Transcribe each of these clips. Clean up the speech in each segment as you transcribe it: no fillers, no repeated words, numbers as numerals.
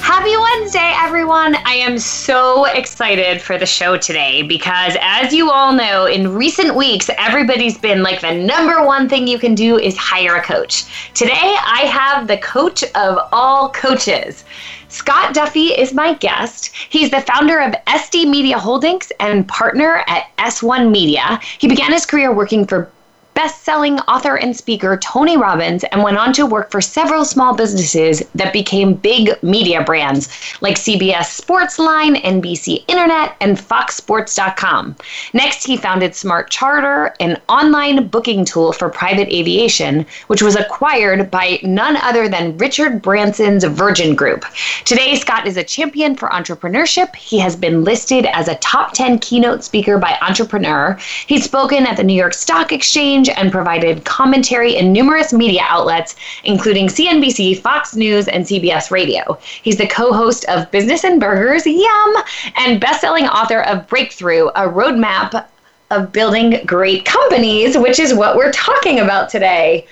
Happy Wednesday, everyone. I am so excited for the show today because, as you all know, in recent weeks, everybody's been like, the number one thing you can do is hire a coach. Today, I have the coach of all coaches. Scott Duffy is my guest. He's the founder of SD Media Holdings and partner at S1 Media. He began his career working for best-selling author and speaker Tony Robbins and went on to work for several small businesses that became big media brands like CBS Sportsline, NBC Internet, and FoxSports.com. Next, he founded Smart Charter, an online booking tool for private aviation, which was acquired by none other than Richard Branson's Virgin Group. Today, Scott is a champion for entrepreneurship. He has been listed as a top 10 keynote speaker by Entrepreneur. He's spoken at the New York Stock Exchange and provided commentary in numerous media outlets, including CNBC, Fox News, and CBS Radio. He's the co-host of Business and Burgers, yum, and best-selling author of Breakthrough, a roadmap of building great companies, which is what we're talking about today.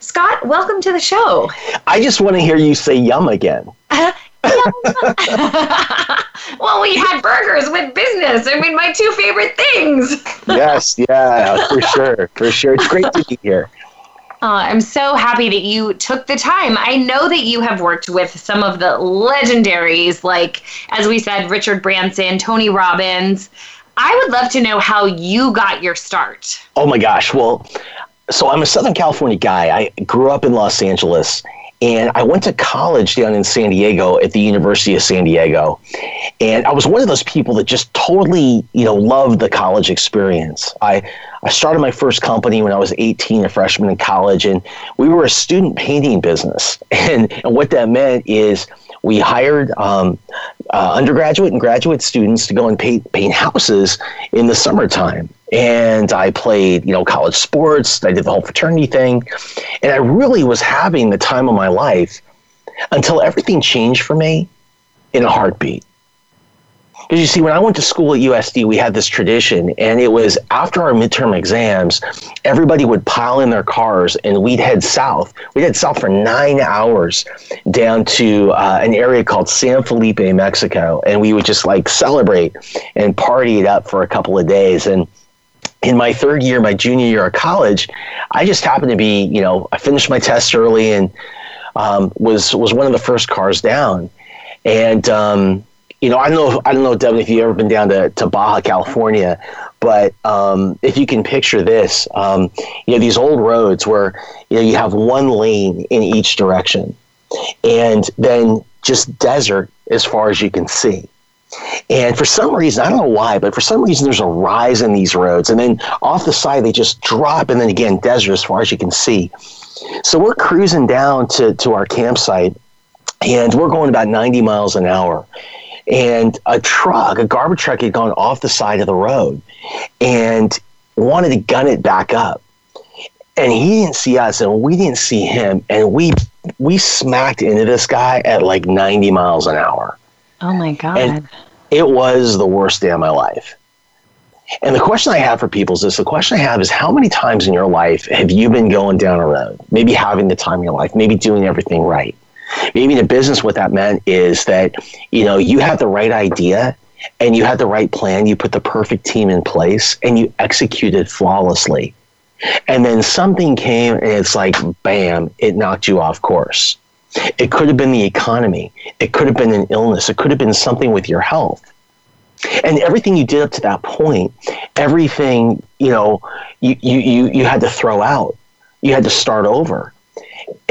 Scott, welcome to the show. I just want to hear you say yum again. Well, we had burgers with business. I mean, my two favorite things. Yes, yeah, for sure. For sure. It's great to be here. I'm so happy that you took the time. I know that you have worked with some of the legendaries, like, as we said, Richard Branson, Tony Robbins. I would love to know how you got your start. Oh, my gosh. Well, so I'm a Southern California guy. I grew up in Los Angeles. And I went to college down in San Diego at the University of San Diego. And I was one of those people that just totally, loved the college experience. I started my first company when I was 18, a freshman in college, and we were a student painting business. And what that meant is we hired undergraduate and graduate students to go and paint houses in the summertime. And I played, college sports. I did the whole fraternity thing. And I really was having the time of my life until everything changed for me in a heartbeat. Because you see, when I went to school at USD, we had this tradition, and it was after our midterm exams, everybody would pile in their cars, and we'd head south. We'd head south for 9 hours down to an area called San Felipe, Mexico, and we would just, celebrate and party it up for a couple of days. And in my third year, my junior year of college, I just happened to be, I finished my tests early and was one of the first cars down. And I don't know, Devin, if you've ever been down to Baja, California, but if you can picture this, these old roads where, you have one lane in each direction and then just desert as far as you can see. And for some reason, I don't know why, but for some reason there's a rise in these roads. And then off the side, they just drop. And then again, desert as far as you can see. So we're cruising down to our campsite and we're going about 90 miles an hour. And a garbage truck had gone off the side of the road and wanted to gun it back up. And he didn't see us and we didn't see him. And we smacked into this guy at 90 miles an hour. Oh, my God. And it was the worst day of my life. And the question I have for people is this. The question I have is, how many times in your life have you been going down a road, maybe having the time of your life, maybe doing everything right? Maybe in a business what that meant is that, you had the right idea and you had the right plan. You put the perfect team in place and you executed flawlessly. And then something came and it's bam, it knocked you off course. It could have been the economy. It could have been an illness. It could have been something with your health. And everything you did up to that point, everything, you had to throw out. You had to start over.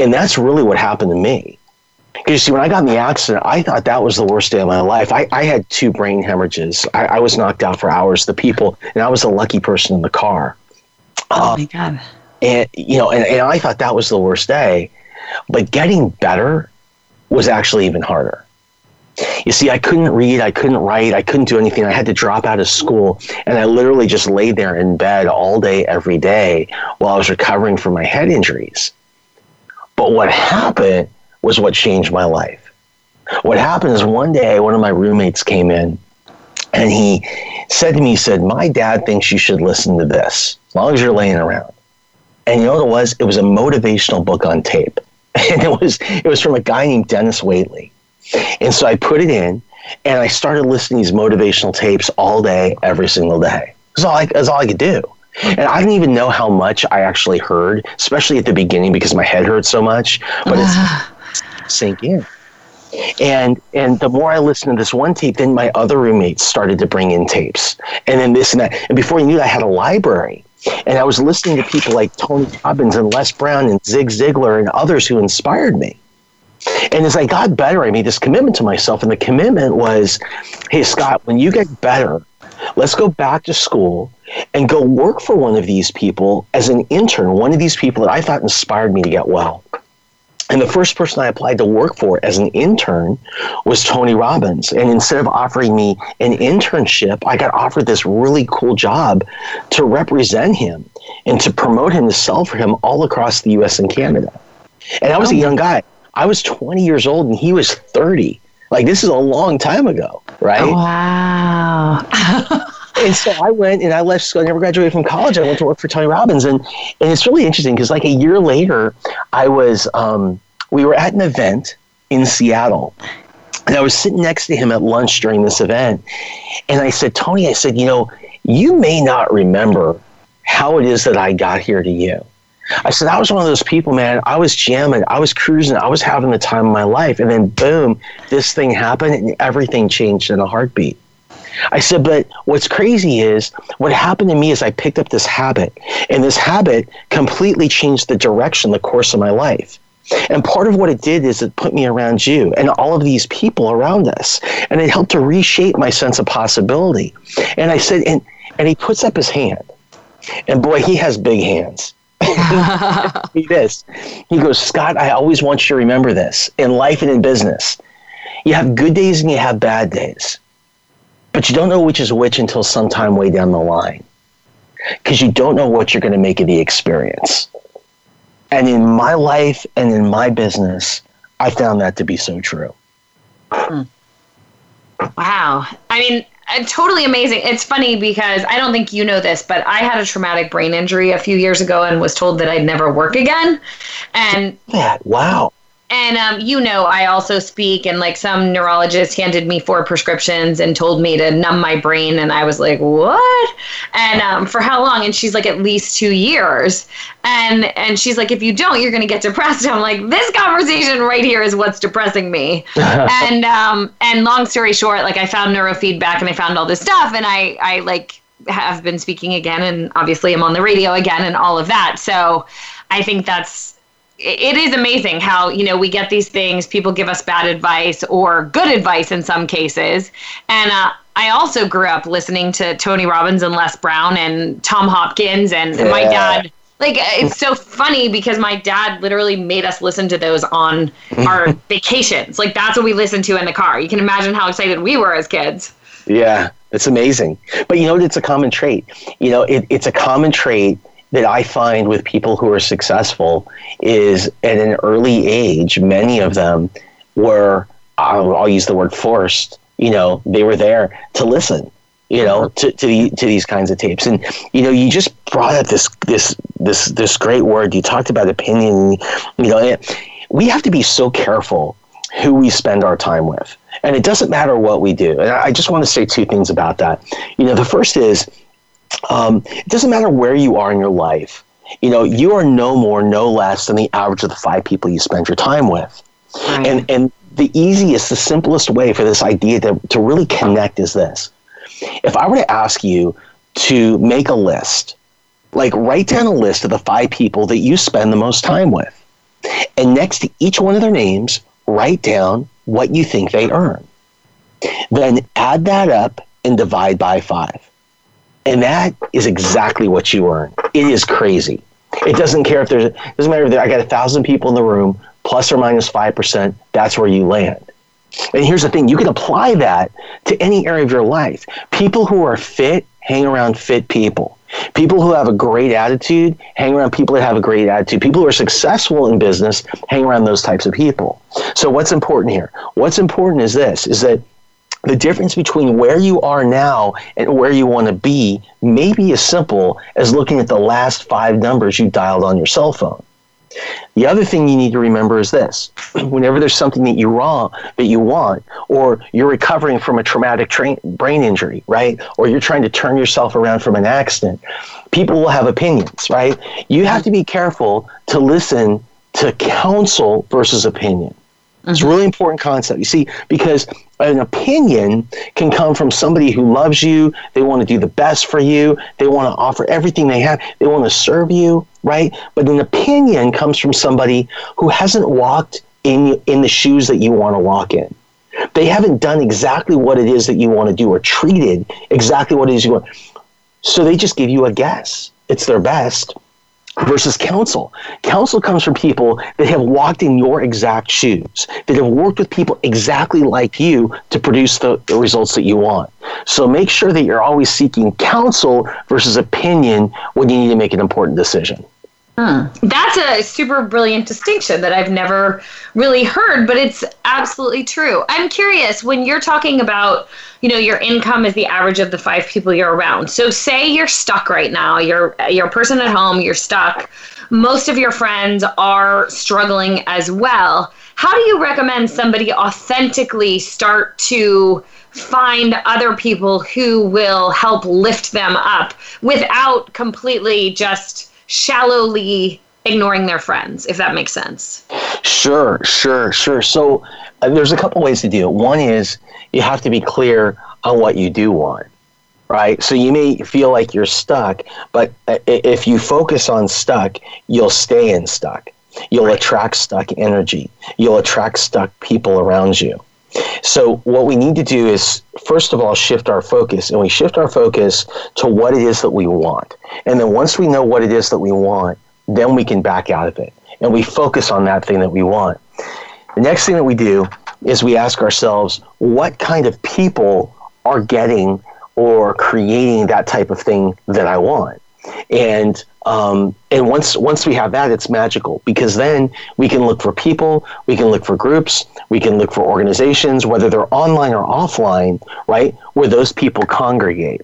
And that's really what happened to me. Because you see, when I got in the accident, I thought that was the worst day of my life. I had 2 brain hemorrhages. I was knocked out for hours. The people, and I was the lucky person in the car. Oh, my God. And I thought that was the worst day. But getting better was actually even harder. You see, I couldn't read, I couldn't write, I couldn't do anything. I had to drop out of school, and I literally just laid there in bed all day, every day, while I was recovering from my head injuries. But what happened was what changed my life. What happened is one day, one of my roommates came in, and he said to me, he said, "My dad thinks you should listen to this, as long as you're laying around." And you know what it was? It was a motivational book on tape. And it was from a guy named Dennis Waitley. And so I put it in, and I started listening to these motivational tapes all day, every single day. That's all I could do. And I didn't even know how much I actually heard, especially at the beginning because my head hurt so much, but it's sink in. And the more I listened to this one tape, then my other roommates started to bring in tapes, and then this and that. And before you knew it, I had a library. And I was listening to people like Tony Robbins and Les Brown and Zig Ziglar and others who inspired me. And as I got better, I made this commitment to myself. And the commitment was, hey, Scott, when you get better, let's go back to school and go work for one of these people as an intern, one of these people that I thought inspired me to get well. And the first person I applied to work for as an intern was Tony Robbins. And instead of offering me an internship, I got offered this really cool job to represent him and to promote him, to sell for him all across the U.S. and Canada. And I was a young guy. I was 20 years old and he was 30. Like, this is a long time ago, right? Wow. And so I went and I left school. I never graduated from college. I went to work for Tony Robbins. And it's really interesting because like a year later, I was we were at an event in Seattle. And I was sitting next to him at lunch during this event. And I said, Tony, I said, you know, you may not remember how it is that I got here to you. I said, I was one of those people, man. I was jamming. I was cruising. I was having the time of my life. And then, boom, this thing happened and everything changed in a heartbeat. I said, but what's crazy is what happened to me is I picked up this habit, and this habit completely changed the direction, the course of my life. And part of what it did is it put me around you and all of these people around us, and it helped to reshape my sense of possibility. And I said, and he puts up his hand, and boy, he has big hands. He goes, Scott, I always want you to remember this in life and in business. You have good days and you have bad days. But you don't know which is which until sometime way down the line, because you don't know what you're going to make of the experience. And in my life and in my business, I found that to be so true. Wow. I mean, totally amazing. It's funny because I don't think you know this, but I had a traumatic brain injury a few years ago and was told that I'd never work again. And wow. And, you know, I also speak, and like some neurologist handed me 4 prescriptions and told me to numb my brain. And I was like, what? And for how long? And she's like, at least 2 years. And she's like, if you don't, you're going to get depressed. I'm like, this conversation right here is what's depressing me. And long story short, like I found neurofeedback and I found all this stuff. And I like have been speaking again. And obviously I'm on the radio again and all of that. So I think that's. It is amazing how, you know, we get these things, people give us bad advice or good advice in some cases. And I also grew up listening to Tony Robbins and Les Brown and Tom Hopkins and my dad. Like, it's so funny because my dad literally made us listen to those on our vacations. Like, that's what we listened to in the car. You can imagine how excited we were as kids. Yeah, it's amazing. But, you know, it's a common trait. You know, it's a common trait that I find with people who are successful is at an early age, many of them were, I'll use the word forced, you know, they were there to listen, you know, to these kinds of tapes. And, you know, you just brought up this great word. You talked about opinion, you know, we have to be so careful who we spend our time with. And it doesn't matter what we do. And I just want to say 2 things about that. You know, the first is, it doesn't matter where you are in your life. You know, you are no more, no less than the average of the 5 people you spend your time with. Right. And the easiest, the simplest way for this idea to really connect is this. If I were to ask you to make a list, like write down a list of the 5 people that you spend the most time with. And next to each one of their names, write down what you think they earn. Then add that up and divide by 5. And that is exactly what you earn. It is crazy. It doesn't matter if I got 1,000 people in the room plus or minus 5%, that's where you land. And here's the thing, you can apply that to any area of your life. People who are fit hang around fit people. People who have a great attitude hang around people that have a great attitude. People who are successful in business hang around those types of people. So what's important here? What's important is this, is that the difference between where you are now and where you want to be may be as simple as looking at the last five numbers you dialed on your cell phone. The other thing you need to remember is this. Whenever there's something that you want, or you're recovering from a traumatic brain injury, right? Or you're trying to turn yourself around from an accident, people will have opinions, right? You have to be careful to listen to counsel versus opinion. It's a really important concept, you see, because an opinion can come from somebody who loves you. They want to do the best for you. They want to offer everything they have. They want to serve you, right? But an opinion comes from somebody who hasn't walked in the shoes that you want to walk in. They haven't done exactly what it is that you want to do, or treated exactly what it is you want. So they just give you a guess. It's their best. Versus counsel. Counsel comes from people that have walked in your exact shoes, that have worked with people exactly like you to produce the results that you want. So make sure that you're always seeking counsel versus opinion when you need to make an important decision. That's a super brilliant distinction that I've never really heard, but it's absolutely true. I'm curious, when you're talking about, you know, your income is the average of the five people you're around. So say you're stuck right now, you're a person at home, you're stuck. Most of your friends are struggling as well. How do you recommend somebody authentically start to find other people who will help lift them up without completely just shallowly ignoring their friends, if that makes sense? Sure. So there's a couple ways to do it. One is you have to be clear on what you do want, right? So you may feel like you're stuck, but if you focus on stuck, you'll stay in stuck. You'll attract stuck energy. You'll attract stuck people around you. So what we need to do is, first of all, shift our focus. And we shift our focus to what it is that we want. And then once we know what it is that we want, then we can back out of it. And we focus on that thing that we want. The next thing that we do is we ask ourselves, what kind of people are getting or creating that type of thing that I want? And once we have that, it's magical, because then we can look for people, we can look for groups, we can look for organizations, whether they're online or offline, right, where those people congregate.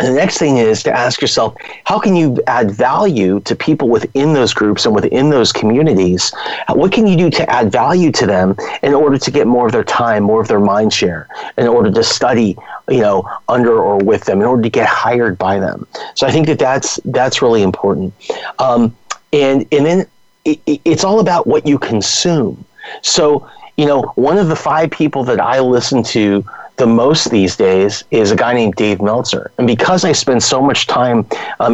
And the next thing is to ask yourself, how can you add value to people within those groups and within those communities? What can you do to add value to them in order to get more of their time, more of their mind share, in order to study, you know, under or with them, in order to get hired by them? So I think that that's really important. And then it's all about what you consume. So, you know, one of the five people that I listen to the most these days is a guy named Dave Meltzer. And because I spend so much time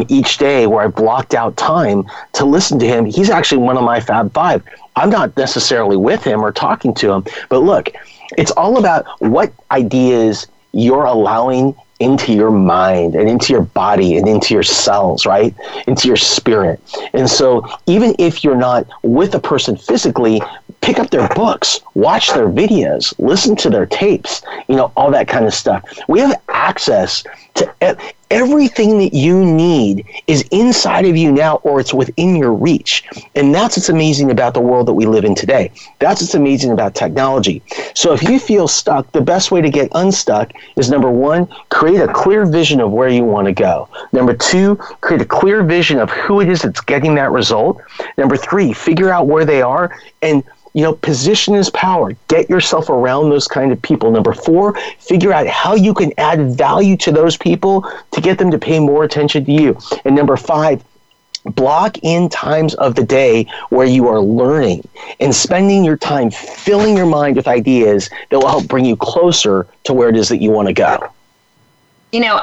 each day where I blocked out time to listen to him, he's actually one of my Fab Five. I'm not necessarily with him or talking to him, but look, it's all about what ideas you're allowing into your mind and into your body and into your cells, right? Into your spirit. And so even if you're not with a person physically, pick up their books, watch their videos, listen to their tapes, you know, all that kind of stuff. We have access to everything that you need is inside of you now, or it's within your reach. And that's what's amazing about the world that we live in today. That's what's amazing about technology. So if you feel stuck, the best way to get unstuck is, number one, create a clear vision of where you want to go. Number two, create a clear vision of who it is that's getting that result. Number three, figure out where they are, and you know, position is power. Get yourself around those kind of people. Number four, figure out how you can add value to those people to get them to pay more attention to you. And number five, block in times of the day where you are learning and spending your time filling your mind with ideas that will help bring you closer to where it is that you want to go. You know,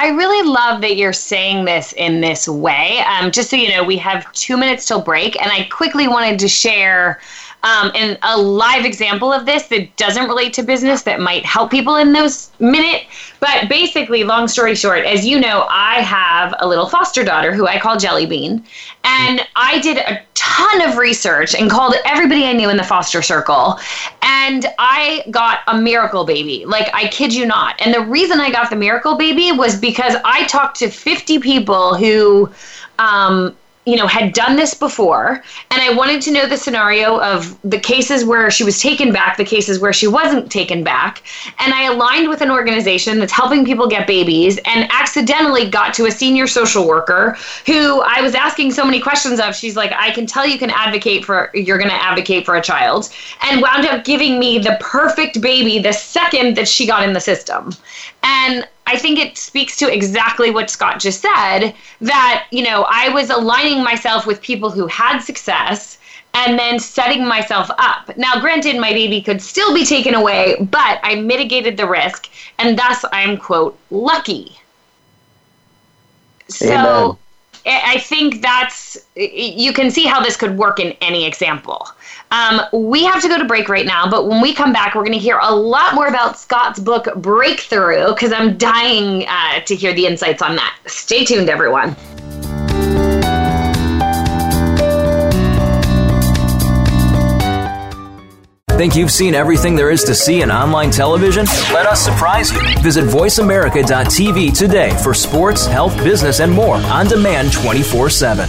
I really love that you're saying this in this way. Just so you know, we have 2 minutes till break, and I quickly wanted to share a live example of this that doesn't relate to business that might help people in those minute. But basically, long story short, as you know, I have a little foster daughter who I call Jellybean, and I did a ton ton of research and called everybody I knew in the foster circle. And I got a miracle baby. Like, I kid you not. And the reason I got the miracle baby was because I talked to 50 people who, had done this before. And I wanted to know the scenario of the cases where she was taken back, the cases where she wasn't taken back. And I aligned with an organization that's helping people get babies and accidentally got to a senior social worker who I was asking so many questions of. She's like, I can tell you're going to advocate for a child, and wound up giving me the perfect baby the second that she got in the system. And I think it speaks to exactly what Scott just said, that, I was aligning myself with people who had success and then setting myself up. Now, granted, my baby could still be taken away, but I mitigated the risk, and thus I'm, quote, lucky. So amen. I think you can see how this could work in any example. We have to go to break right now, but when we come back, we're going to hear a lot more about Scott's book, Breakthrough, because I'm dying to hear the insights on that. Stay tuned, everyone. Think you've seen everything there is to see in online television? Let us surprise you. Visit voiceamerica.tv today for sports, health, business, and more on demand 24/7.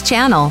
Channel.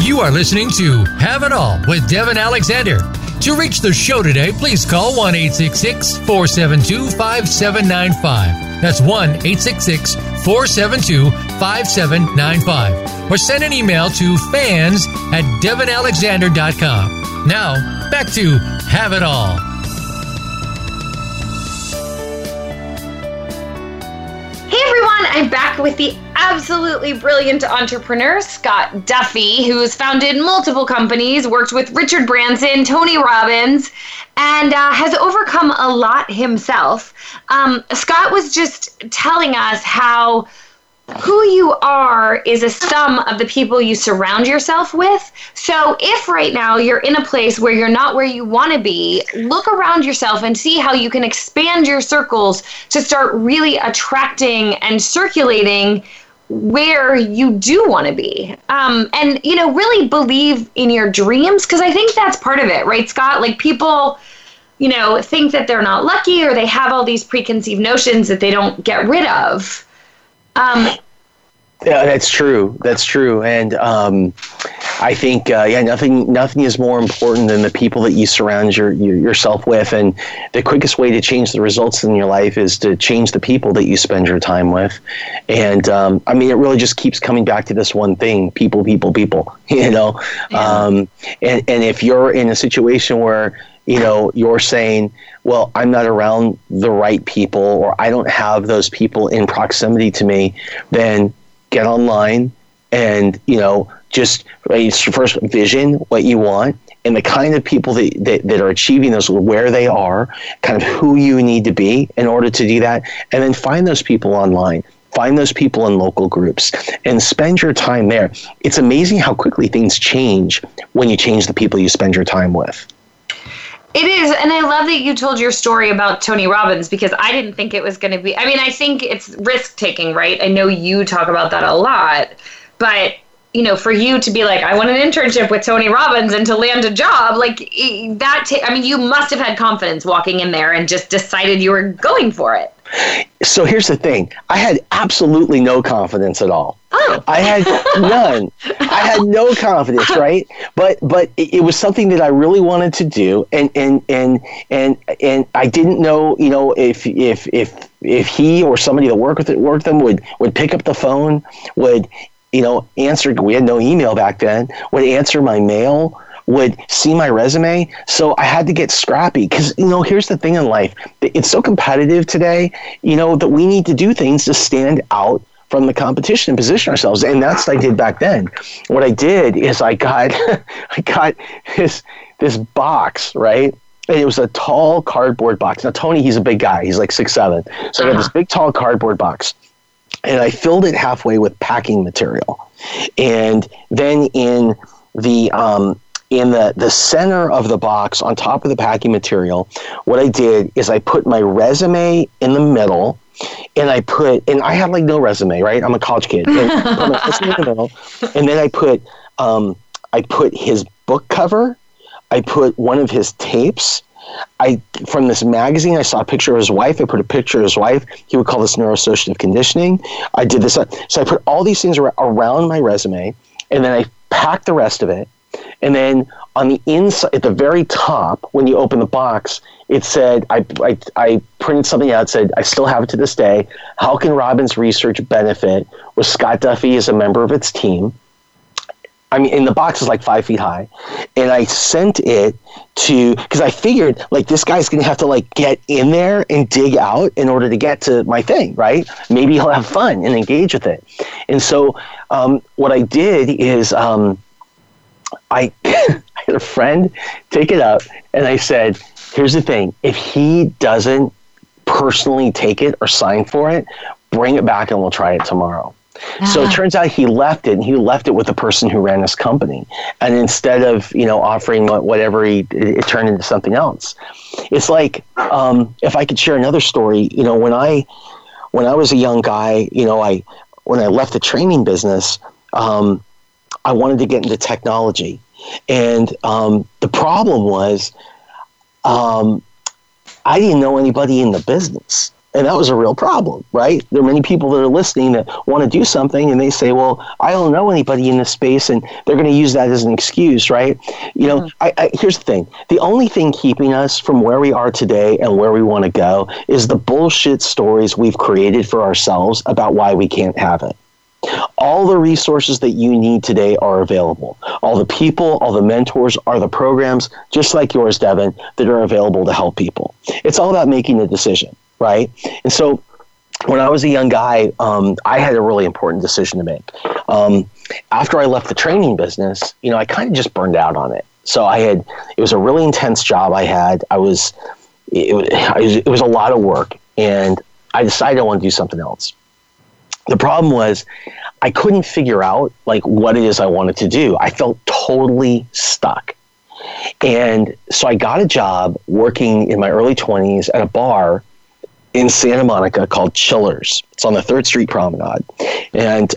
You are listening to Have It All with Devin Alexander. To reach the show today, please call 1-866-472-5795. That's 1-866-472-5795. Or send an email to fans@devinalexander.com. Now, back to Have It All. Hey everyone, I'm back with the absolutely brilliant entrepreneur, Scott Duffy, who has founded multiple companies, worked with Richard Branson, Tony Robbins, and has overcome a lot himself. Scott was just telling us how who you are is a sum of the people you surround yourself with. So if right now you're in a place where you're not where you want to be, look around yourself and see how you can expand your circles to start really attracting and circulating where you do want to be. Really believe in your dreams, because I think that's part of it, right, Scott? Like, people think that they're not lucky, or they have all these preconceived notions that they don't get rid of. Yeah, that's true. That's true. And I think, nothing is more important than the people that you surround yourself with. And the quickest way to change the results in your life is to change the people that you spend your time with. And it really just keeps coming back to this one thing: people. You know, and if you're in a situation where you're saying, well, I'm not around the right people, or I don't have those people in proximity to me, then get online and, just first vision what you want and the kind of people that are achieving those, where they are, kind of who you need to be in order to do that. And then find those people online. Find those people in local groups and spend your time there. It's amazing how quickly things change when you change the people you spend your time with. It is, and I love that you told your story about Tony Robbins, because I didn't think it was going to be, I think it's risk-taking, right? I know you talk about that a lot, but, for you to be like, I want an internship with Tony Robbins and to land a job, like that, you must have had confidence walking in there and just decided you were going for it. So here's the thing. I had absolutely no confidence at all. Oh. I had none. I had no confidence, right? But it was something that I really wanted to do, and I didn't know, if he or somebody that worked them would pick up the phone, would answer. We had no email back then. Would answer my mail, would see my resume. So I had to get scrappy, because, here's the thing in life. It's so competitive today, that we need to do things to stand out from the competition and position ourselves. And that's what I did back then. What I did is I got this box, right? And it was a tall cardboard box. Now, Tony, he's a big guy. He's like 6'7". So I got this big, tall cardboard box. And I filled it halfway with packing material. And then in the In the center of the box, on top of the packing material, what I did is I put my resume in the middle, and I had no resume, right? I'm a college kid. And, then I put his book cover, I put one of his tapes. From this magazine, I saw a picture of his wife. I put a picture of his wife. He would call this neuroassociative conditioning. I did this. So I put all these things around my resume, and then I packed the rest of it. And then on the inside, at the very top, when you open the box, it said, I printed something out, said, I still have it to this day, how can Robbins Research benefit with Scott Duffy as a member of its team? And the box is 5 feet high. And I sent it to, because I figured, this guy's going to have to, get in there and dig out in order to get to my thing, right? Maybe he'll have fun and engage with it. And so what I did is... I had a friend take it up, and I said, here's the thing. If he doesn't personally take it or sign for it, bring it back and we'll try it tomorrow. Yeah. So it turns out he left it, and he left it with the person who ran his company. And instead of, offering whatever, it turned into something else. It's if I could share another story, when I was a young guy, when I left the training business, I wanted to get into technology. And the problem was I didn't know anybody in the business. And that was a real problem, right? There are many people that are listening that want to do something, and they say, well, I don't know anybody in this space, and they're going to use that as an excuse, right? Here's the thing. The only thing keeping us from where we are today and where we want to go is the bullshit stories we've created for ourselves about why we can't have it. All the resources that you need today are available. All the people, all the mentors, all the programs, just like yours, Devin, that are available to help people. It's all about making a decision, right? And so when I was a young guy, I had a really important decision to make. After I left the training business, I kind of just burned out on it. So it was a really intense job I had. It was a lot of work, and I decided I wanted to do something else. The problem was I couldn't figure out what it is I wanted to do. I felt totally stuck. And so I got a job working in my early 20s at a bar in Santa Monica called Chillers. It's on the Third Street Promenade. And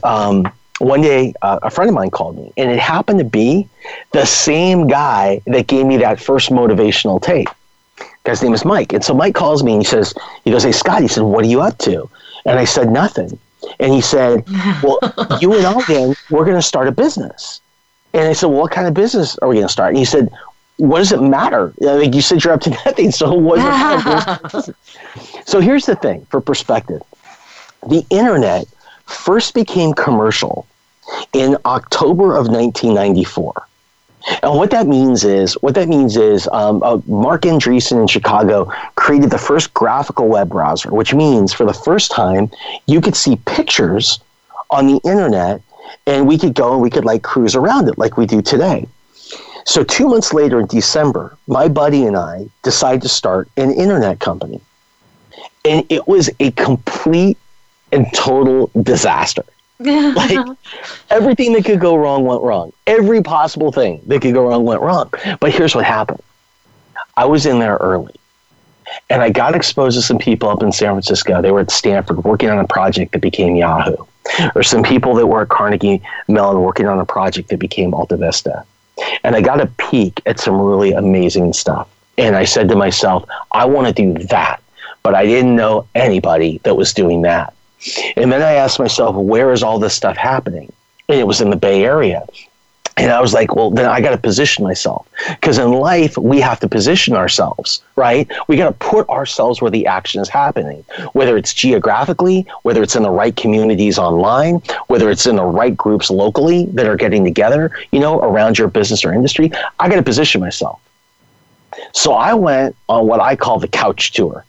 one day a friend of mine called me, and it happened to be the same guy that gave me that first motivational tape. The guy's name is Mike. And so Mike calls me and he goes, hey, Scott, what are you up to? And I said, nothing. And he said, well, you and I, then, we're going to start a business. And I said, well, what kind of business are we going to start? And he said, what does it matter? Like you said, you're up to nothing. So what does it matter? So here's the thing for perspective. The internet first became commercial in October of 1994. And what that means is Mark Andreessen in Chicago created the first graphical web browser, which means for the first time you could see pictures on the internet and we could go and we could like cruise around it like we do today. So 2 months later in December, my buddy and I decided to start an internet company. And it was a complete and total disaster. Like everything that could go wrong went wrong. Every possible thing that could go wrong went wrong. But here's what happened. I was in there early and I got exposed to some people up in San Francisco. They were at Stanford working on a project that became Yahoo, or some people that were at Carnegie Mellon working on a project that became Alta Vista. And I got a peek at some really amazing stuff. And I said to myself, I want to do that. But I didn't know anybody that was doing that. And then I asked myself, where is all this stuff happening? And it was in the Bay Area. And I was like, well, then I got to position myself. Because in life, we have to position ourselves, right? We got to put ourselves where the action is happening, whether it's geographically, whether it's in the right communities online, whether it's in the right groups locally that are getting together, you know, around your business or industry. I got to position myself. So I went on what I call the couch tour.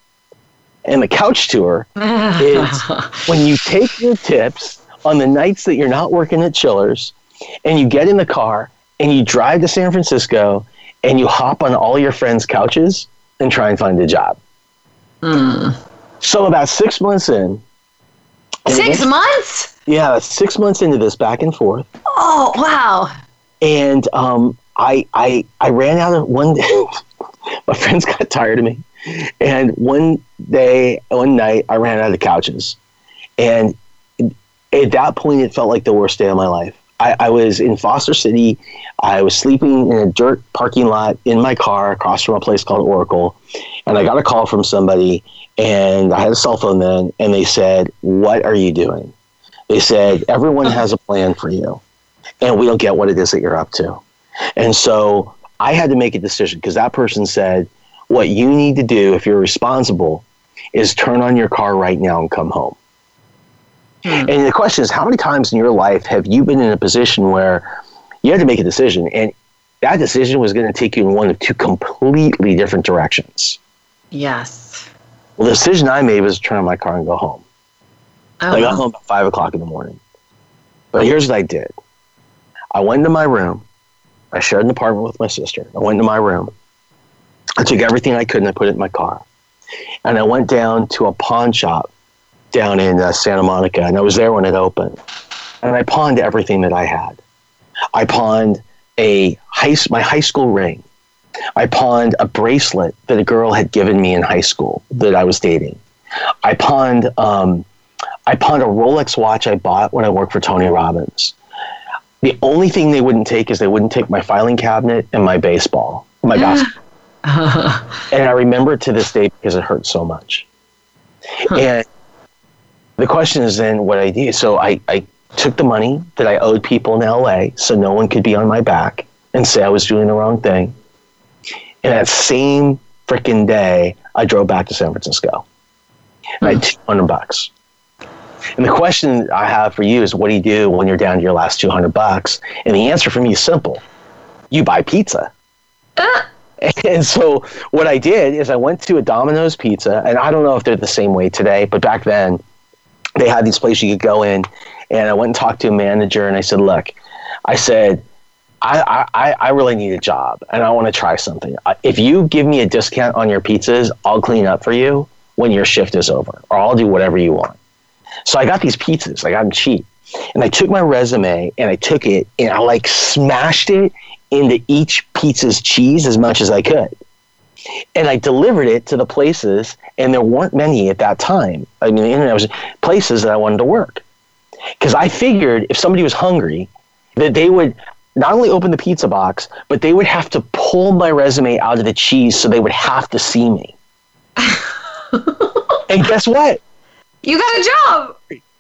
And the couch tour is when you take your tips on the nights that you're not working at Chillers and you get in the car and you drive to San Francisco and you hop on all your friends' couches and try and find a job. Mm. So about 6 months in. 6 months? Yeah, 6 months into this back and forth. Oh, wow. And I ran out of one day. My friends got tired of me. And one night, I ran out of couches. And at that point, it felt like the worst day of my life. I was in Foster City. I was sleeping in a dirt parking lot in my car across from a place called Oracle. And I got a call from somebody, and I had a cell phone then, and they said, what are you doing? They said, everyone has a plan for you, and we don't get what it is that you're up to. And so I had to make a decision because that person said, what you need to do if you're responsible is turn on your car right now and come home. Mm. And the question is, how many times in your life have you been in a position where you had to make a decision and that decision was going to take you in one of two completely different directions? Yes. Well, the decision I made was to turn on my car and go home. Oh. I got home at 5 o'clock in the morning. But here's what I did. I went into my room. I shared an apartment with my sister. I went into my room. I took everything I could and I put it in my car. And I went down to a pawn shop down in Santa Monica, and I was there when it opened. And I pawned everything that I had. I pawned my high school ring. I pawned a bracelet that a girl had given me in high school that I was dating. I pawned a Rolex watch I bought when I worked for Tony Robbins. The only thing they wouldn't take is they wouldn't take my filing cabinet and my baseball, my basketball. And I remember it to this day because it hurt so much. Huh. And the question is then what I did. So I took the money that I owed people in LA so no one could be on my back and say I was doing the wrong thing. And that same freaking day, I drove back to San Francisco. And I had $200. And the question I have for you is, what do you do when you're down to your last $200? And the answer for me is simple. You buy pizza. And so what I did is I went to a Domino's Pizza, and I don't know if they're the same way today, but back then they had these places you could go in, and I went and talked to a manager, and I said, look, I really need a job, and I want to try something. If you give me a discount on your pizzas, I'll clean up for you when your shift is over, or I'll do whatever you want. So I got these pizzas. I got them cheap. And I took my resume, and I took it, and I like smashed it into each pizza's cheese as much as I could. And I delivered it to the places, and there weren't many at that time. I mean, the internet was places that I wanted to work. Because I figured if somebody was hungry, that they would not only open the pizza box, but they would have to pull my resume out of the cheese so they would have to see me. And guess what? You got a job.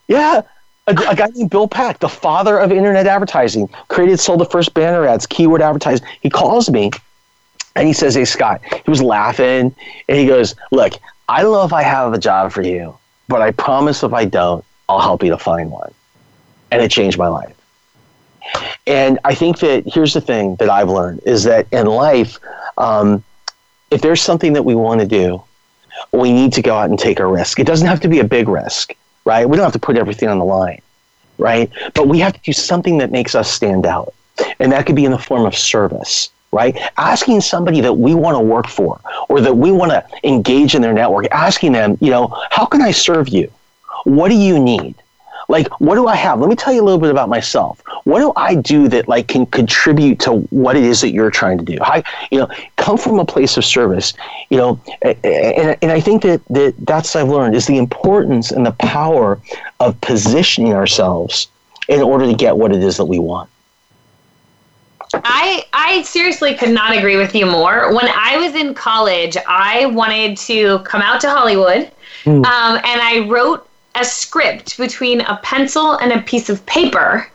Yeah. A guy named Bill Pack, the father of internet advertising, created, sold the first banner ads, keyword advertising. He calls me and he says, "Hey, Scott," he was laughing and he goes, "Look, I don't know if I have a job for you, but I promise if I don't, I'll help you to find one." And it changed my life. And I think that here's the thing that I've learned is that in life, if there's something that we want to do, we need to go out and take a risk. It doesn't have to be a big risk, right? We don't have to put everything on the line, right? But we have to do something that makes us stand out. And that could be in the form of service, right? Asking somebody that we want to work for or that we want to engage in their network, asking them, you know, how can I serve you? What do you need? Like, what do I have? Let me tell you a little bit about myself. What do I do that like can contribute to what it is that you're trying to do? I, you know, come from a place of service, you know, and I think that that's what I've learned is the importance and the power of positioning ourselves in order to get what it is that we want. I seriously could not agree with you more. When I was in college, I wanted to come out to Hollywood, and I wrote a script between a pencil and a piece of paper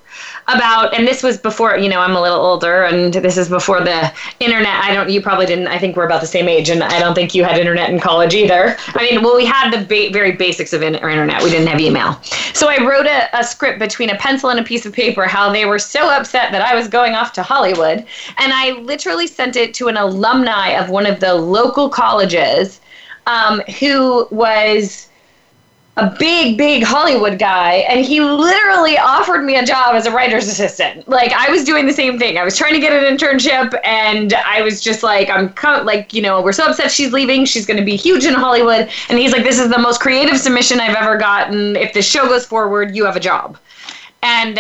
about, and this was before, you know, I'm a little older and this is before the internet. You probably didn't, I think we're about the same age and I don't think you had internet in college either. I mean, well, we had the very basics of internet. We didn't have email. So I wrote a script between a pencil and a piece of paper, how they were so upset that I was going off to Hollywood. And I literally sent it to an alumni of one of the local colleges, who was a big Hollywood guy, and he literally offered me a job as a writer's assistant. Like, I was doing the same thing. I was trying to get an internship, and I was just like, we're so upset she's leaving. She's going to be huge in Hollywood. And he's like, "This is the most creative submission I've ever gotten. If this show goes forward, you have a job." And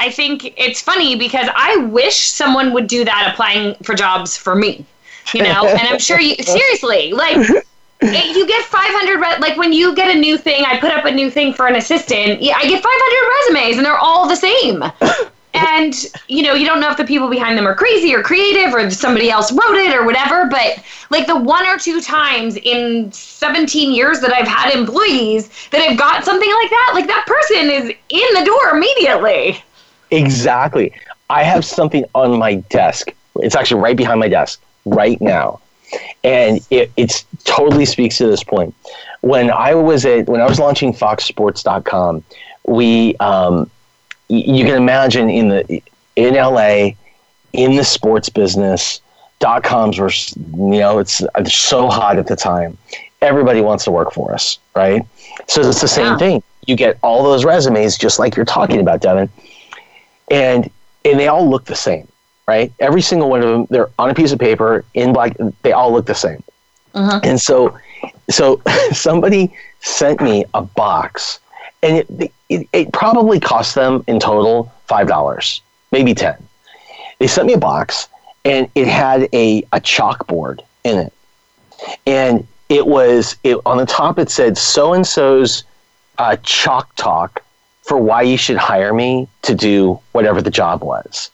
I think it's funny because I wish someone would do that applying for jobs for me, you know? And I'm sure you, seriously, like... You get 500, like when you get a new thing, I put up a new thing for an assistant, I get 500 resumes and they're all the same. And, you know, you don't know if the people behind them are crazy or creative or somebody else wrote it or whatever, but like the one or two times in 17 years that I've had employees that have got something like that person is in the door immediately. Exactly. I have something on my desk. It's actually right behind my desk right now. And it totally speaks to this point. When I was launching FoxSports.com, we you can imagine in LA, in the sports business, .coms were, you know, it's so hot at the time. Everybody wants to work for us, right? So it's the same thing. You get all those resumes, just like you're talking about, Devin, and they all look the same. Right? Every single one of them, they're on a piece of paper in black. They all look the same. Uh-huh. And so somebody sent me a box, and it probably cost them in total $5, maybe $10. They sent me a box, and it had a chalkboard in it, and it was on the top. It said so and so's chalk talk for why you should hire me to do whatever the job was.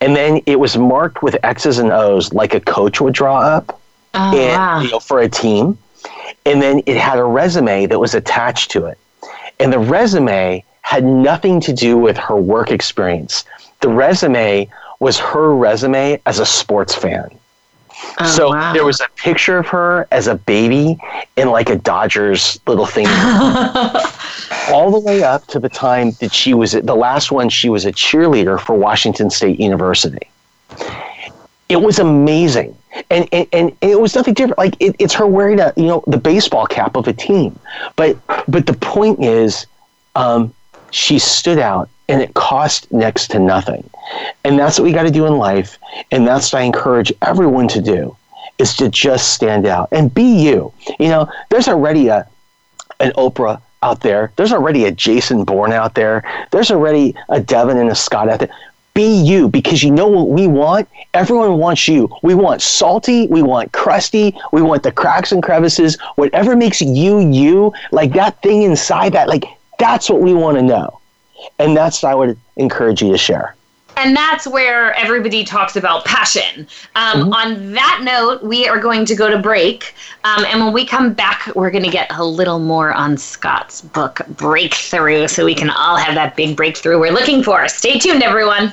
And then it was marked with X's and O's like a coach would draw up for a team. And then it had a resume that was attached to it. And the resume had nothing to do with her work experience. The resume was her resume as a sports fan. There was a picture of her as a baby in like a Dodgers little thing. All the way up to the time that she was, the last one, she was a cheerleader for Washington State University. It was amazing. And it was nothing different. Like it's her wearing the baseball cap of a team. But the point is, she stood out. And it cost next to nothing. And that's what we got to do in life. And that's what I encourage everyone to do, is to just stand out and be you. You know, there's already an Oprah out there. There's already a Jason Bourne out there. There's already a Devin and a Scott out there. Be you, because you know what we want? Everyone wants you. We want salty. We want crusty. We want the cracks and crevices. Whatever makes you, you, like that thing inside that, like that's what we want to know. And that's what I would encourage you to share. And that's where everybody talks about passion. On that note, we are going to go to break. And when we come back, we're going to get a little more on Scott's book, Breakthrough, so we can all have that big breakthrough we're looking for. Stay tuned, everyone.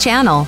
Channel.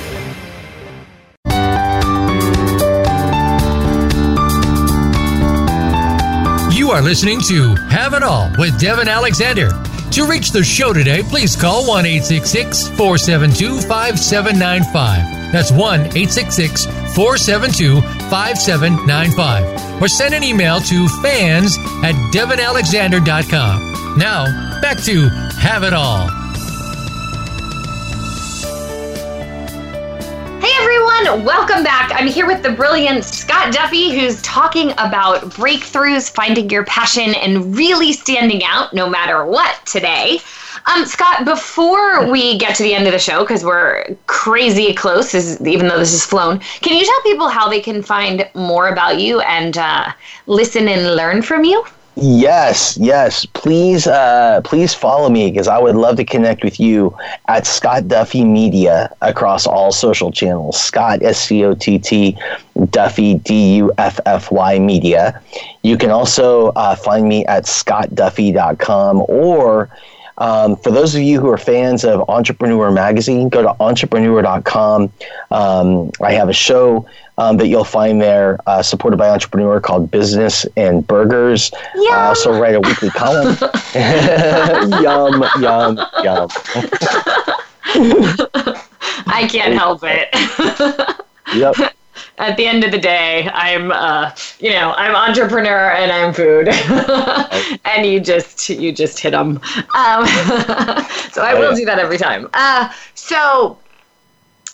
Are listening to Have It All with Devin Alexander. To reach the show today, please call 1-866-472-5795. That's 1-866-472-5795. Or send an email to fans@devinalexander.com. Now, back to Have It All. Welcome back. I'm here with the brilliant Scott Duffy, who's talking about breakthroughs, finding your passion, and really standing out no matter what today. Scott, before we get to the end of the show, because we're crazy close, even though this is flown, can you tell people how they can find more about you and listen and learn from you? Yes. Please follow me, because I would love to connect with you at Scott Duffy Media across all social channels. Scott, S-C-O-T-T, Duffy, D-U-F-F-Y Media. You can also find me at scottduffy.com or for those of you who are fans of Entrepreneur Magazine, go to entrepreneur.com. I have a show that you'll find there, supported by Entrepreneur, called Business and Burgers. Yum. I also write a weekly column. Yum, yum, yum. I can't help it. Yep. At the end of the day, I'm entrepreneur and I'm food, and you just hit them. So I will do that every time. So.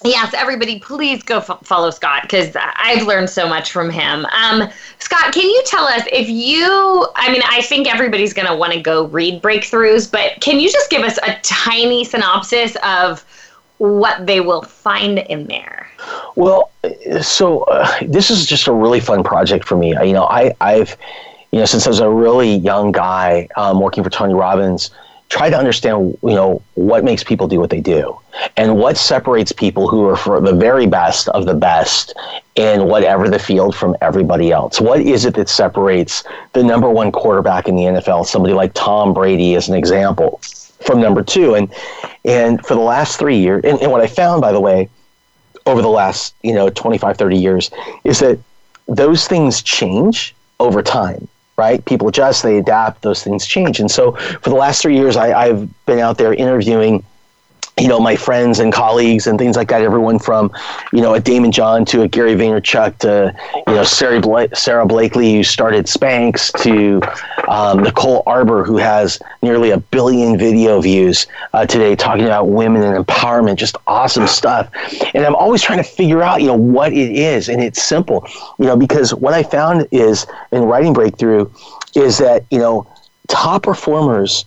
Yes, everybody, please go follow Scott, because I've learned so much from him. Scott, can you tell us I think everybody's going to want to go read Breakthroughs, but can you just give us a tiny synopsis of what they will find in there? Well, so this is just a really fun project for me. I've since I was a really young guy working for Tony Robbins, try to understand, what makes people do what they do and what separates people who are for the very best of the best in whatever the field from everybody else. What is it that separates the number one quarterback in the NFL, somebody like Tom Brady as an example, from number two? And And for the last 3 years, and what I found, by the way, over the last, 25, 30 years, is that those things change over time, right? People adjust, they adapt, those things change. And so for the last 3 years, I've been out there interviewing, my friends and colleagues and things like that, everyone from, a Damon John to a Gary Vaynerchuk to, Sarah Blakely, who started Spanx, to Nicole Arbor, who has nearly 1 billion video views today, talking about women and empowerment, just awesome stuff. And I'm always trying to figure out, what it is. And it's simple, because what I found is in writing Breakthrough is that, top performers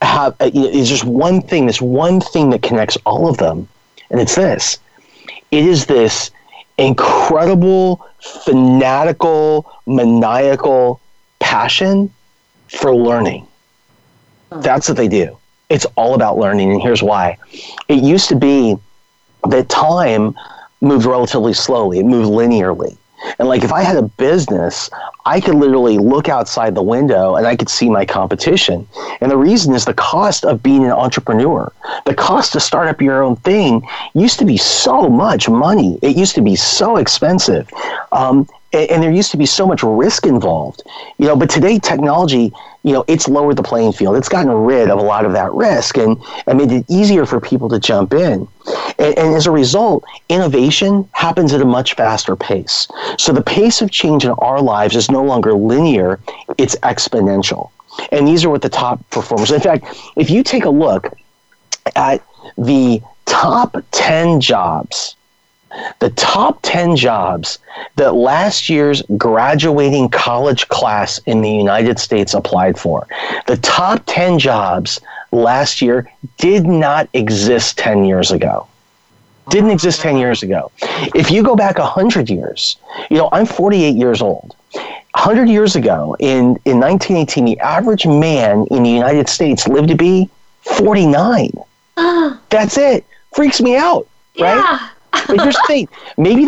have is just one thing, this one thing that connects all of them, and it's this. It is this incredible, fanatical, maniacal passion for learning. That's what they do. It's all about learning, and here's why. It used to be that time moved relatively slowly. It moved linearly. And if I had a business, I could literally look outside the window and I could see my competition. And the reason is the cost of being an entrepreneur, the cost to start up your own thing used to be so much money. It used to be so expensive. And there used to be so much risk involved, but today technology, it's lowered the playing field. It's gotten rid of a lot of that risk and made it easier for people to jump in. And as a result, innovation happens at a much faster pace. So the pace of change in our lives is no longer linear, it's exponential. And these are what the top performers. In fact, if you take a look at the top 10 jobs, the top 10 jobs that last year's graduating college class in the United States applied for. The top 10 jobs last year did not exist 10 years ago. Didn't exist 10 years ago. If you go back 100 years, I'm 48 years old. 100 years ago, in 1918, the average man in the United States lived to be 49. That's it. Freaks me out, right? Yeah. But here's the thing, maybe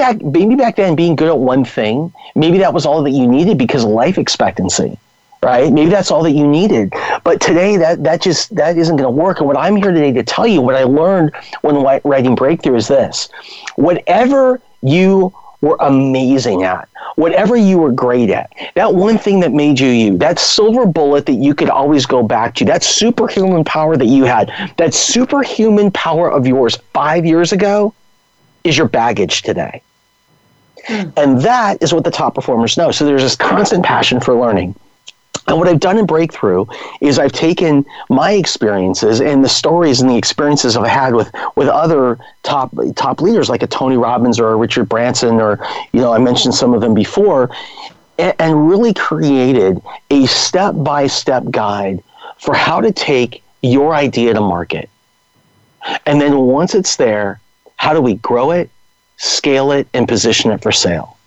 back then being good at one thing, maybe that was all that you needed because of life expectancy, right? Maybe that's all that you needed. But today that isn't going to work. And what I'm here today to tell you, what I learned when writing Breakthrough is this: whatever you were amazing at, whatever you were great at, that one thing that made you, that silver bullet that you could always go back to, that superhuman power that you had, that superhuman power of yours 5 years ago, is your baggage today. And that is what the top performers know. So there's this constant passion for learning. And what I've done in Breakthrough is I've taken my experiences and the stories and the experiences I've had with other top leaders like a Tony Robbins or a Richard Branson or, I mentioned some of them before, and really created a step-by-step guide for how to take your idea to market. And then once it's there, how do we grow it, scale it, and position it for sale?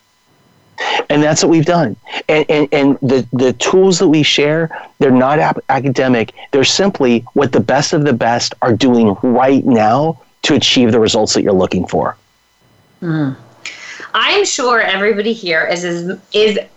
And that's what we've done. And the tools that we share, they're not academic. They're simply what the best of the best are doing right now to achieve the results that you're looking for. Mm-hmm. I'm sure everybody here is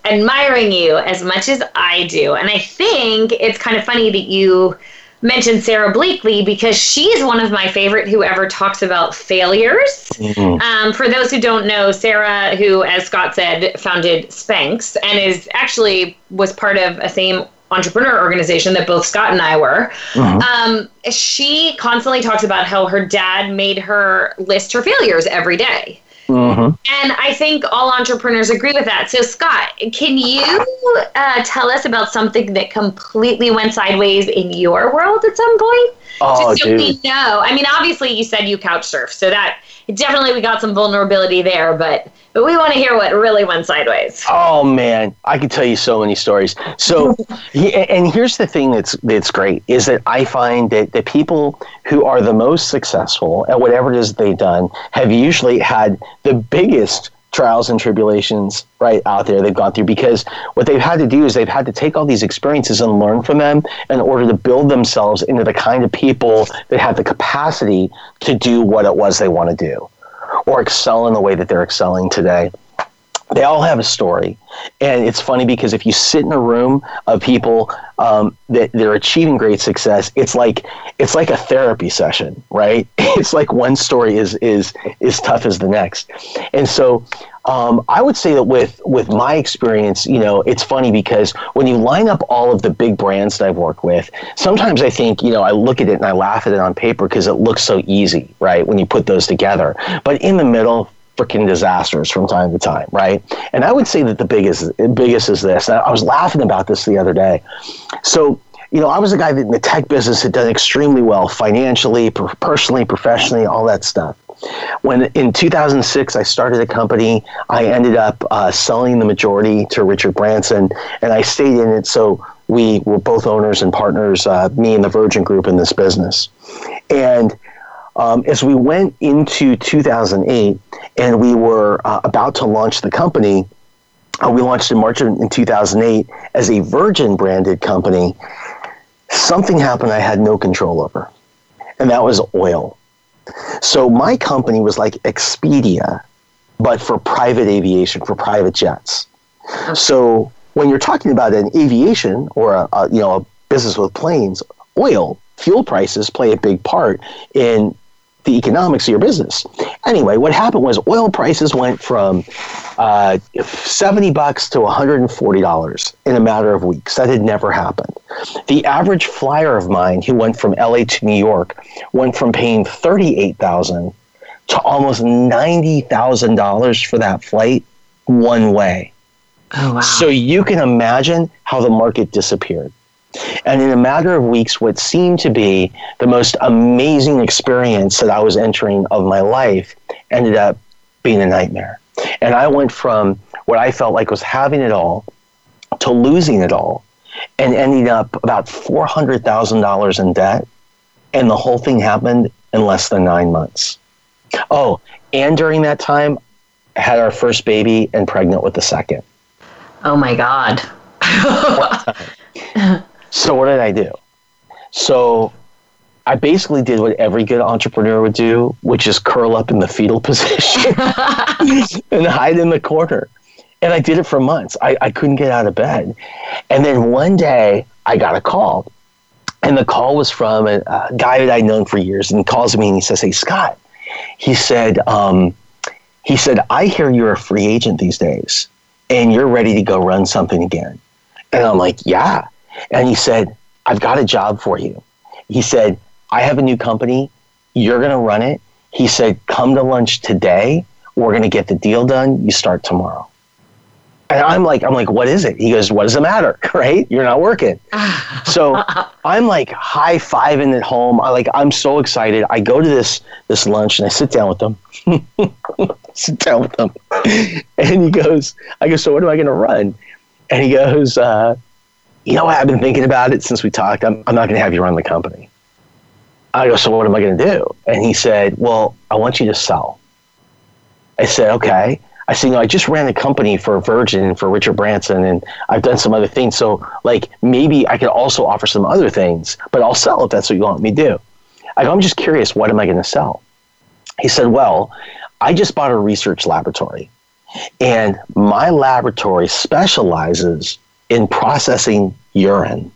admiring you as much as I do. And I think it's kind of funny that you mentioned Sarah Blakely because she is one of my favorite who ever talks about failures. Mm-hmm. For those who don't know, Sarah, who, as Scott said, founded Spanx and was part of a same entrepreneur organization that both Scott and I were, mm-hmm. She constantly talks about how her dad made her list her failures every day. Mm-hmm. And I think all entrepreneurs agree with that. So, Scott, can you tell us about something that completely went sideways in your world at some point? Oh, just so we know. I mean, obviously, you said you couch surf, so that definitely we got some vulnerability there, but we want to hear what really went sideways. Oh, man, I could tell you so many stories. So, and here's the thing that's great is that I find that the people who are the most successful at whatever it is they've done have usually had the biggest trials and tribulations right out there they've gone through, because what they've had to do is they've had to take all these experiences and learn from them in order to build themselves into the kind of people that have the capacity to do what it was they want to do or excel in the way that they're excelling today. They all have a story. And it's funny because if you sit in a room of people that they're achieving great success, it's like a therapy session, right? It's like one story is tough as the next. And so I would say that with my experience, you know, it's funny because when you line up all of the big brands that I've worked with, sometimes I think, you know, I look at it and I laugh at it on paper because it looks so easy, right? When you put those together. But in the middle, freaking disasters from time to time, right? And I would say that the biggest is this. I was laughing about this the other day. So, you know, I was a guy that in the tech business had done extremely well financially, personally, professionally, all that stuff. When in 2006 I started a company, I ended up selling the majority to Richard Branson, and I stayed in it. So we were both owners and partners, me and the Virgin Group, in this business. And as we went into 2008 and we were about to launch the company, we launched in March in 2008 as a Virgin branded company. Something happened I had no control over, and that was oil. So my company was like Expedia, but for private aviation, for private jets. So when you're talking about an aviation or a business with planes, oil, fuel prices play a big part in the economics of your business. Anyway, what happened was oil prices went from $70 to $140 in a matter of weeks. That had never happened. The average flyer of mine who went from LA to New York went from paying $38,000 to almost $90,000 for that flight one way. Oh, wow. So you can imagine how the market disappeared. And in a matter of weeks, what seemed to be the most amazing experience that I was entering of my life ended up being a nightmare. And I went from what I felt like was having it all to losing it all and ending up about $400,000 in debt. And the whole thing happened in less than 9 months. Oh, and during that time, I had our first baby and pregnant with the second. Oh, my God. So what did I do? So I basically did what every good entrepreneur would do, which is curl up in the fetal position and hide in the corner. And I did it for months. I couldn't get out of bed. And then one day I got a call, and the call was from a guy that I'd known for years, and he calls me and he says, "Hey, Scott," he said, "I hear you're a free agent these days and you're ready to go run something again." And I'm like, "Yeah." And he said, "I've got a job for you." He said, "I have a new company. You're going to run it." He said, "Come to lunch today. We're going to get the deal done. You start tomorrow." And I'm like, "What is it?" He goes, "What does it matter? Right? You're not working." So I'm like high-fiving at home. I'm so excited. I go to this lunch and I sit down with them. And he goes, I go, "So what am I going to run?" And he goes, "You know what? I've been thinking about it since we talked. I'm not going to have you run the company." I go, "So what am I going to do?" And he said, "Well, I want you to sell." I said, "Okay." I said, "You know, I just ran a company for Virgin and for Richard Branson, and I've done some other things. So, like, maybe I could also offer some other things, but I'll sell if that's what you want me to do." I go, "I'm just curious. What am I going to sell?" He said, "Well, I just bought a research laboratory, and my laboratory specializes in processing urine."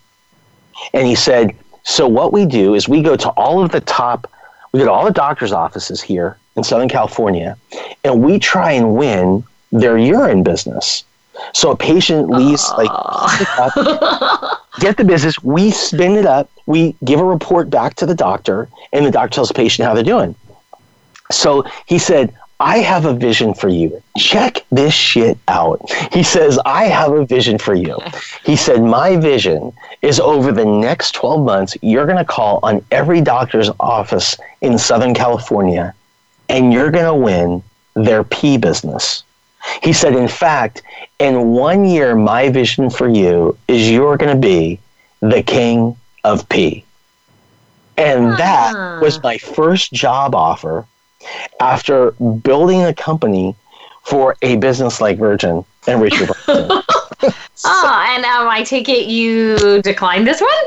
And he said, "So what we do is we go to all the doctor's offices here in Southern California, and we try and win their urine business. So a patient leaves, get the business, we spin it up, we give a report back to the doctor, and the doctor tells the patient how they're doing." So he said, "I have a vision for you. Check this shit out." He says, "I have a vision for you." He said, "My vision is over the next 12 months, you're going to call on every doctor's office in Southern California, and you're going to win their pee business." He said, "In fact, in 1 year, my vision for you is you're going to be the king of pee." And that was my first job offer after building a company for a business like Virgin and Richard Branson. I take it you declined this one?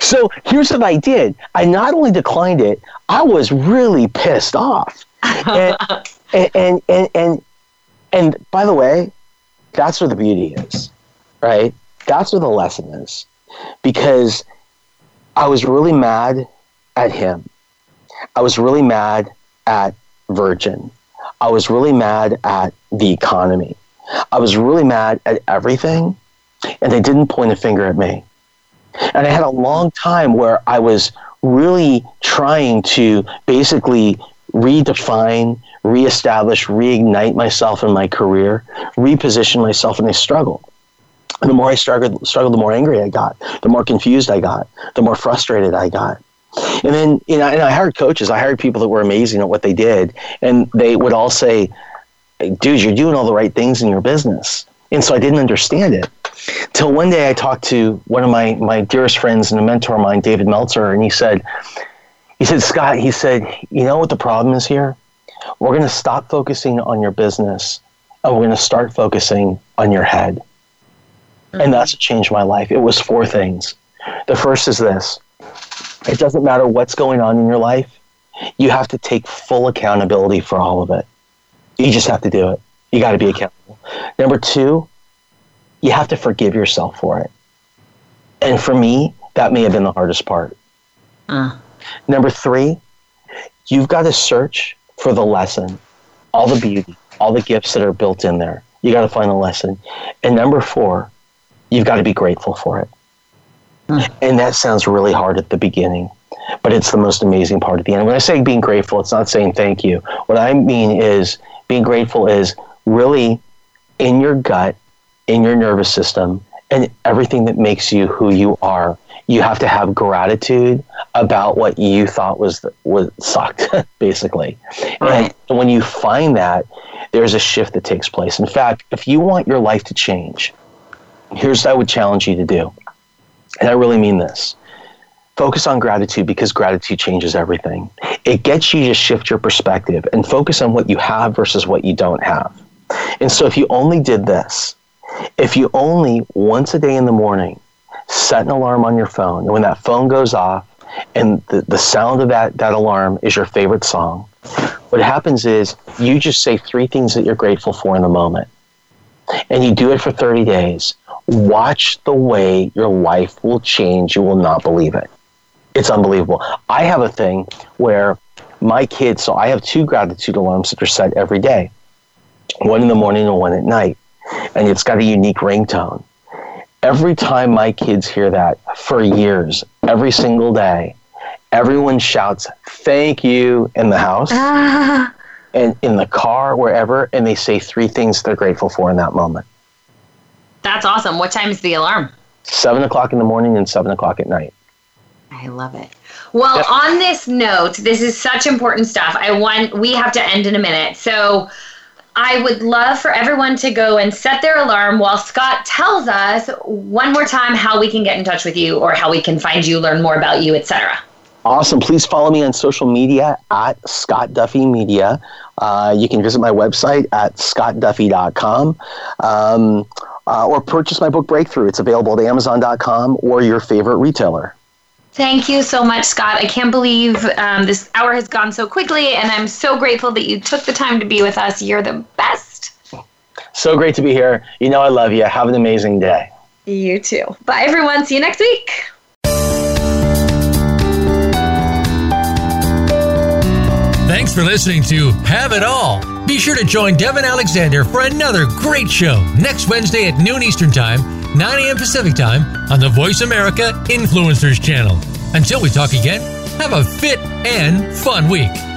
So here's what I did. I not only declined it, I was really pissed off. And by the way, That's where the beauty is, right? That's where the lesson is, because I was really mad at him. I was really mad at Virgin. I was really mad at the economy. I was really mad at everything, and they didn't point a finger at me. And I had a long time where I was really trying to basically redefine, reestablish, reignite myself in my career, reposition myself in a struggle. And the more I struggled, the more angry I got, the more confused I got, the more frustrated I got. And then, and I hired coaches. I hired people that were amazing at what they did. And they would all say, dude, you're doing all the right things in your business. And so I didn't understand it. Till one day I talked to one of my dearest friends and a mentor of mine, Dave Meltzer, and he said, Scott, you know what the problem is here? We're going to stop focusing on your business, and we're going to start focusing on your head. And that's what changed my life. It was four things. The first is this. It doesn't matter what's going on in your life. You have to take full accountability for all of it. You just have to do it. You got to be accountable. Number two, you have to forgive yourself for it. And for me, that may have been the hardest part. Number three, you've got to search for the lesson, all the beauty, all the gifts that are built in there. You got to find the lesson. And number four, you've got to be grateful for it. And that sounds really hard at the beginning, but it's the most amazing part at the end. When I say being grateful, it's not saying thank you. What I mean is being grateful is really in your gut, in your nervous system, and everything that makes you who you are. You have to have gratitude about what you thought was sucked, basically. Right. And when you find that, there's a shift that takes place. In fact, if you want your life to change, here's what I would challenge you to do. And I really mean this. Focus on gratitude, because gratitude changes everything. It gets you to shift your perspective and focus on what you have versus what you don't have. And so if you only did this, if you only once a day in the morning set an alarm on your phone, and when that phone goes off and the sound of that alarm is your favorite song, what happens is you just say three things that you're grateful for in the moment. And you do it for 30 days. Watch the way your life will change. You will not believe it. It's unbelievable. I have a thing where my kids, so I have two gratitude alarms that are set every day, one in the morning and one at night. And it's got a unique ringtone. Every time my kids hear that, for years, every single day, everyone shouts, "Thank you," in the house. And in the car, wherever, and they say three things they're grateful for in that moment. That's awesome. What time is the alarm? 7 o'clock in the morning and 7 o'clock at night. I love it. Well, yeah. On this note, this is such important stuff. We have to end in a minute. So I would love for everyone to go and set their alarm while Scott tells us one more time how we can get in touch with you, or how we can find you, learn more about you, etc. Awesome. Please follow me on social media at Scott Duffy Media. You can visit my website at scottduffy.com. Or purchase my book, Breakthrough. It's available at Amazon.com or your favorite retailer. Thank you so much, Scott. I can't believe this hour has gone so quickly, and I'm so grateful that you took the time to be with us. You're the best. So great to be here. You know I love you. Have an amazing day. You too. Bye, everyone. See you next week. Thanks for listening to Have It All. Be sure to join Devin Alexander for another great show next Wednesday at noon Eastern Time, 9 a.m. Pacific Time on the Voice America Influencers Channel. Until we talk again, have a fit and fun week.